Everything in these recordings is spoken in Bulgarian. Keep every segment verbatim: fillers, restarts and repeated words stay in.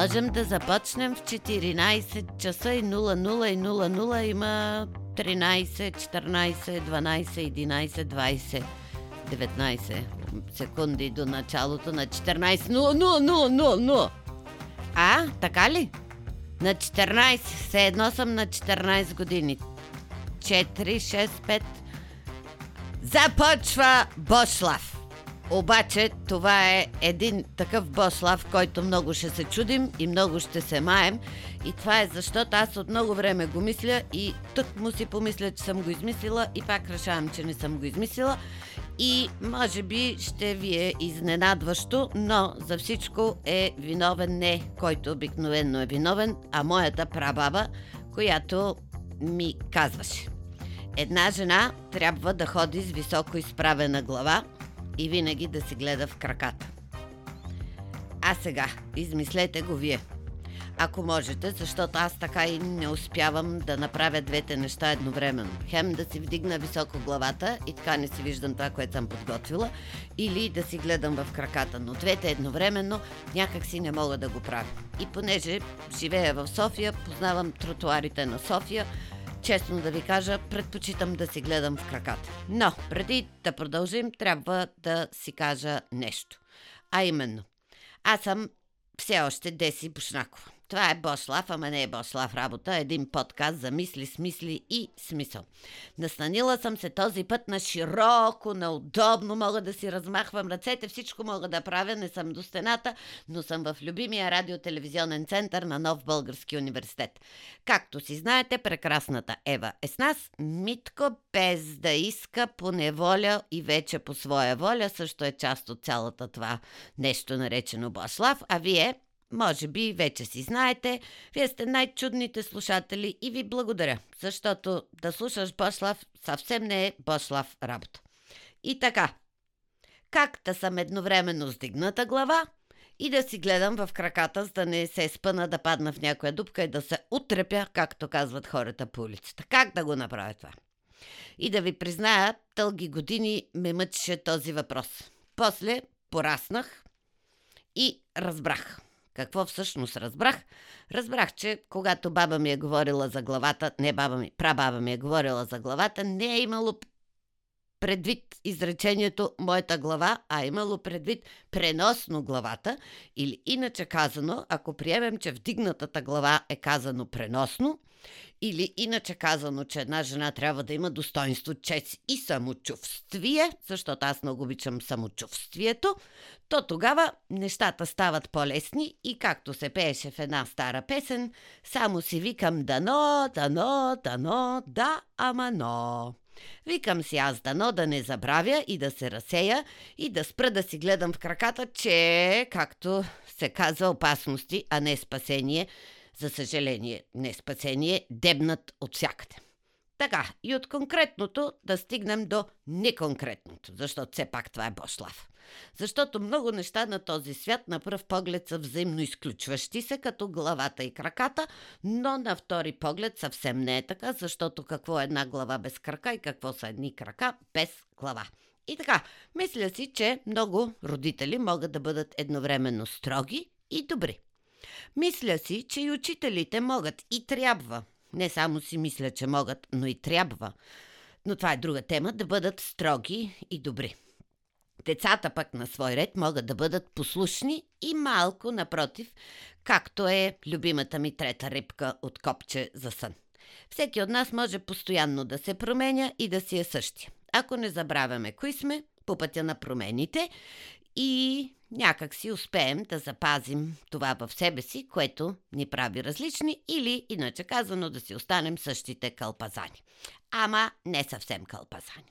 Можем да започнем в четиринайсет часа и нула нула и нула нула има тринайсет, четиринайсет, дванайсет, единайсет, двайсет, деветнайсет секунди до началото на четиринайсет. А, така ли? На четиринайсет, все едно съм на четиринайсет години. четири, шест, пет. Започва Бошлаф! Обаче това е един такъв Бошлаф, който много ще се чудим и много ще се маем. И това е защото аз от много време го мисля и тук му си помисля, че съм го измислила и пак решавам, че не съм го измислила. И може би ще ви е изненадващо, но за всичко е виновен не, който обикновено е виновен, а моята прабаба, която ми казваше. Една жена трябва да ходи с високо изправена глава и винаги да си гледа в краката. А сега, измислете го вие. Ако можете, защото аз така и не успявам да направя двете неща едновременно. Хем да си вдигна високо главата и така не си виждам това, което съм подготвила, или да си гледам в краката, но двете едновременно някак си не мога да го правя. И понеже живея в София, познавам тротуарите на София, честно да ви кажа, предпочитам да си гледам в краката. Но преди да продължим, трябва да си кажа нещо. А именно, аз съм все още Деси Бушнакова. Това е Бошлаф, ама не е Бошлаф работа, един подкаст за мисли, смисли и смисъл. Настанила съм се този път на широко, наудобно, мога да си размахвам ръцете, всичко мога да правя, не съм до стената, но съм в любимия радиотелевизионен център на Нов български университет. Както си знаете, прекрасната Ева е с нас, Митко без да иска, по неволя и вече по своя воля, също е част от цялата това нещо наречено Бошлаф, а вие... Може би вече си знаете, вие сте най-чудните слушатели и ви благодаря, защото да слушаш Бошлаф съвсем не е Бошлаф работа. И така, как да съм едновременно с дигната глава и да си гледам в краката, за да не се спъна да падна в някоя дупка и да се утрепя, както казват хората по улицата. Как да го направя това? И да ви призная, дълги години ме мъчеше този въпрос. После пораснах и разбрах. Какво всъщност разбрах? Разбрах, че когато баба ми е говорила за главата, не баба ми, прабаба ми е говорила за главата, не е имало предвид изречението моята глава, а е имало предвид преносно главата, или иначе казано, ако приемем, че вдигнатата глава е казано преносно, или иначе казано, че една жена трябва да има достоинство, чест и самочувствие, защото аз много обичам самочувствието, то тогава нещата стават по-лесни и както се пееше в една стара песен, само си викам дано, дано, дано, да, ама но. Викам си аз дано да не забравя и да се разсея и да спра да си гледам в краката, че, както се казва, опасности, а не спасение, за съжаление, не спасение, дебнат от всякъде. Така, и от конкретното да стигнем до неконкретното, защото все пак това е Бошлаф. Защото много неща на този свят на пръв поглед са взаимно изключващи се, като главата и краката, но на втори поглед съвсем не е така, защото какво е една глава без крака и какво са едни крака без глава. И така, мисля си, че много родители могат да бъдат едновременно строги и добри. Мисля си, че и учителите могат и трябва. Не само си мисля, че могат, но и трябва. Но това е друга тема, да бъдат строги и добри. Децата пък на свой ред могат да бъдат послушни и малко напротив, както е любимата ми трета рибка от копче за сън. Всеки от нас може постоянно да се променя и да си е същия. Ако не забравяме кои сме, по пътя на промените и... някак си успеем да запазим това в себе си, което ни прави различни или, иначе казано, да си останем същите кълпазани. Ама не съвсем кълпазани.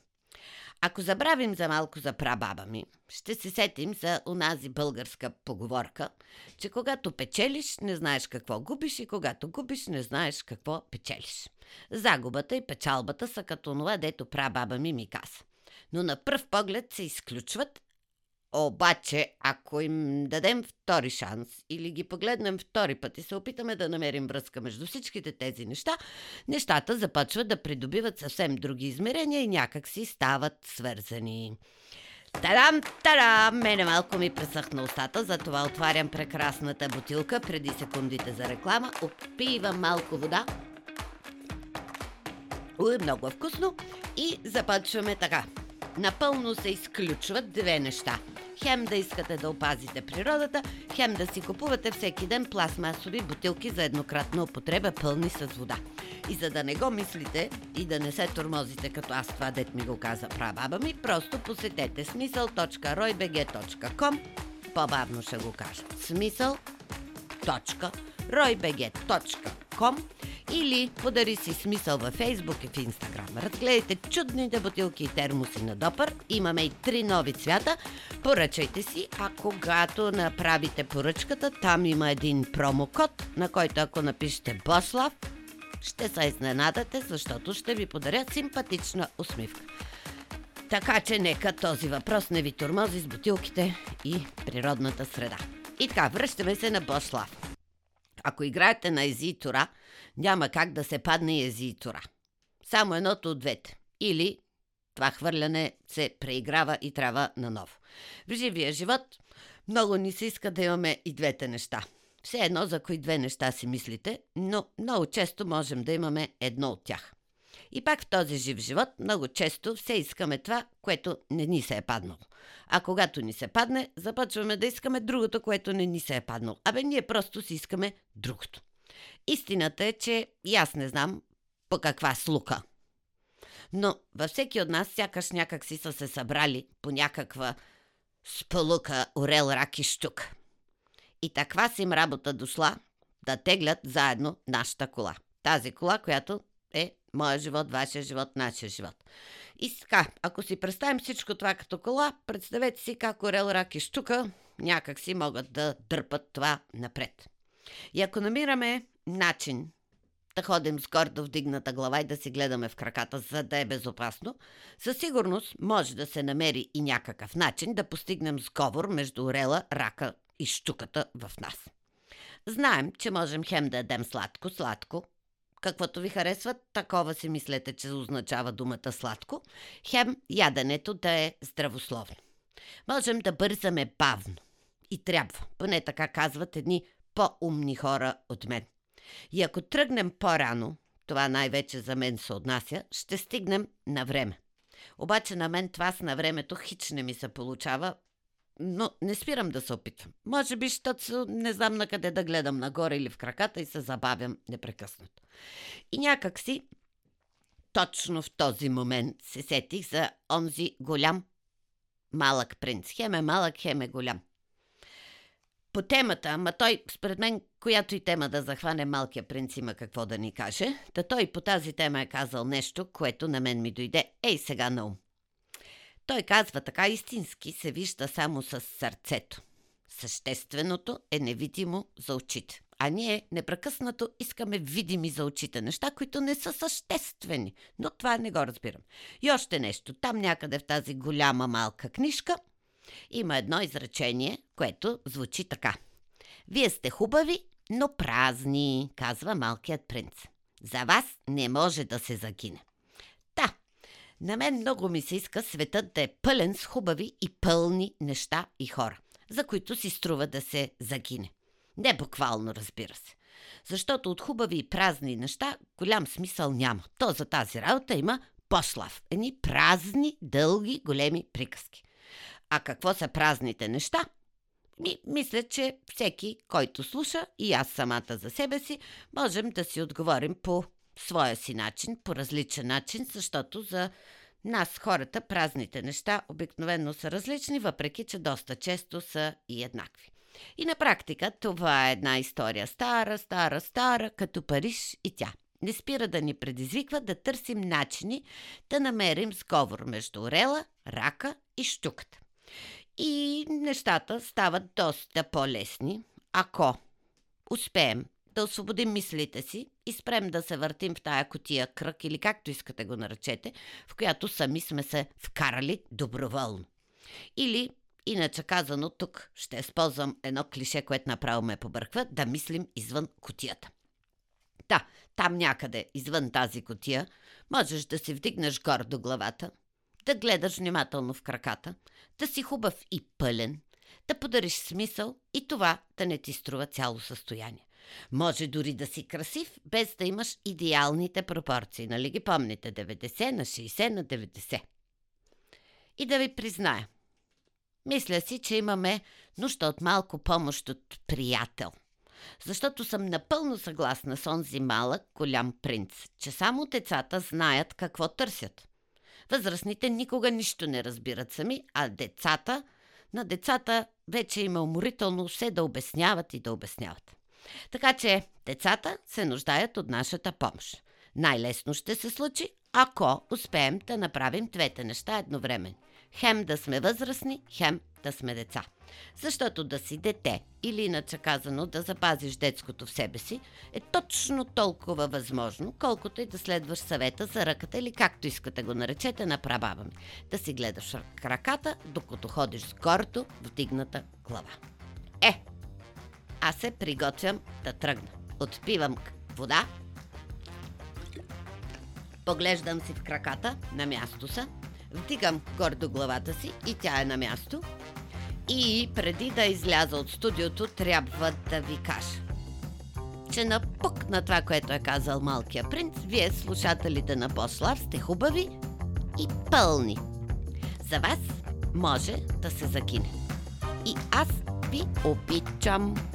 Ако забравим за малко за прабаба ми, ще се сетим за онази българска поговорка, че когато печелиш, не знаеш какво губиш и когато губиш, не знаеш какво печелиш. Загубата и печалбата са като това, дето прабаба ми ми каза. Но на пръв поглед се изключват. Обаче, ако им дадем втори шанс или ги погледнем втори път и се опитаме да намерим връзка между всичките тези неща, нещата започват да придобиват съвсем други измерения и някак си стават свързани. Тарам, тарам! Мене малко ми пресъхна устата, затова отварям прекрасната бутилка преди секундите за реклама, отпивам малко вода. Уй, много е вкусно. И започваме така. Напълно се изключват две неща. Хем да искате да опазите природата, хем да си купувате всеки ден пластмасови бутилки за еднократна употреба, пълни с вода. И за да не го мислите и да не се тормозите като аз, това дет ми го каза прабаба ми, просто посетете смисъл точка ройбг точка ком. По-бавно ще го кажа. смисъл точка ройбг точка ком или подари си смисъл във Фейсбук и в Инстаграм. Разгледайте чудните бутилки и термоси на Допър. Имаме и три нови цвята. Поръчайте си, а когато направите поръчката, там има един промокод, на който ако напишете Бошлаф, ще се изненадате, защото ще ви подаря симпатична усмивка. Така че нека този въпрос не ви тормози с бутилките и природната среда. И така, връщаме се на Бошлаф. Ако играете на ези и тура, няма как да се падне ези и тура. Само едното от двете. Или това хвърляне се преиграва и трябва наново. В живия живот много ни се иска да имаме и двете неща. Все едно за кои две неща си мислите, но много често можем да имаме едно от тях. И пак в този жив живот много често все искаме това, което не ни се е паднало. А когато ни се падне, започваме да искаме другото, което не ни се е паднало. Абе, ние просто си искаме другото. Истината е, че и аз не знам по каква слука. Но във всеки от нас сякаш някак си са се събрали по някаква сполука, орел, рак и щук. И таква си им работа дошла да теглят заедно нашата кола. Тази кола, която е моя живот, вашия живот, нашия живот. И така, ако си представим всичко това като кола, представете си как орел, рак и щука някак си могат да дърпат това напред. И ако намираме начин да ходим с гордо вдигната глава и да си гледаме в краката, за да е безопасно, със сигурност може да се намери и някакъв начин да постигнем сговор между орела, рака и щуката в нас. Знаем, че можем хем да ядем сладко-сладко, каквото ви харесва, такова си мислете, че означава думата сладко, хем яденето да е здравословно. Можем да бързаме бавно. И трябва, поне така казват едни по-умни хора от мен. И ако тръгнем по-рано, това най-вече за мен се отнася, ще стигнем на време. Обаче на мен това с на времето хич не ми се получава, но не спирам да се опитвам. Може би, щото не знам на къде да гледам, нагоре или в краката, и се забавям непрекъснато. И някак си, точно в този момент, се сетих за онзи голям малък принц. Хем е малък, хем е голям. По темата, ама той, според мен, която и тема да захване, Малкият принц има какво да ни каже. Та той по тази тема е казал нещо, което на мен ми дойде ей сега на ум. Той казва така: истински се вижда само с сърцето. Същественото е невидимо за очите. А ние непрекъснато искаме видими за очите неща, които не са съществени. Но това не го разбирам. И още нещо. Там някъде в тази голяма малка книжка има едно изречение, което звучи така: вие сте хубави, но празни, казва Малкият принц. За вас не може да се загине. Та, на мен много ми се иска светът да е пълен с хубави и пълни неща и хора, за които си струва да се загине. Не буквално, разбира се. Защото от хубави и празни неща голям смисъл няма. То за тази работа има Бошлаф. Едни празни, дълги, големи приказки. А какво са празните неща? Ми, мисля, че всеки, който слуша, и аз самата за себе си, можем да си отговорим по своя си начин, по различен начин, защото за нас хората празните неща обикновено са различни, въпреки че доста често са и еднакви. И на практика това е една история стара, стара, стара, като Париж и тя. Не спира да ни предизвиква да търсим начини да намерим сговор между орела, рака и щуката. И нещата стават доста по-лесни, ако успеем да освободим мислите си и спрем да се въртим в тая кутия кръг, или както искате го наречете, в която сами сме се вкарали доброволно. Или, иначе казано, тук ще използвам едно клише, което направо ме побърква, да мислим извън кутията. Да, там някъде, извън тази кутия, можеш да си вдигнеш гордо главата, да гледаш внимателно в краката, да си хубав и пълен, да подариш смисъл и това да не ти струва цяло състояние. Може дори да си красив, без да имаш идеалните пропорции. Нали ги помните? деветдесет на шейсет на деветдесет. И да ви призная, мисля си, че имаме нужда от малко помощ от приятел. Защото съм напълно съгласна с онзи малък голям принц, че само децата знаят какво търсят. Възрастните никога нищо не разбират сами, а децата, на децата вече им е уморително все да обясняват и да обясняват. Така че децата се нуждаят от нашата помощ. Най-лесно ще се случи, ако успеем да направим двете неща едновременно. Хем да сме възрастни, хем да сме деца. Защото да си дете, или иначе казано да запазиш детското в себе си, е точно толкова възможно, колкото и да следваш съвета за ръката или както искате го наречете на прабаба ми. Да си гледаш краката, докато ходиш с гордо вдигната глава. Е, аз се приготвям да тръгна. Отпивам вода, поглеждам си в краката, на място са, вдигам гордо главата си и тя е на място. И преди да изляза от студиото, трябва да ви кажа, че напук на това, което е казал Малкият принц, вие, слушателите на Бошлаф, сте хубави и пълни. За вас може да се закине. И аз ви обичам.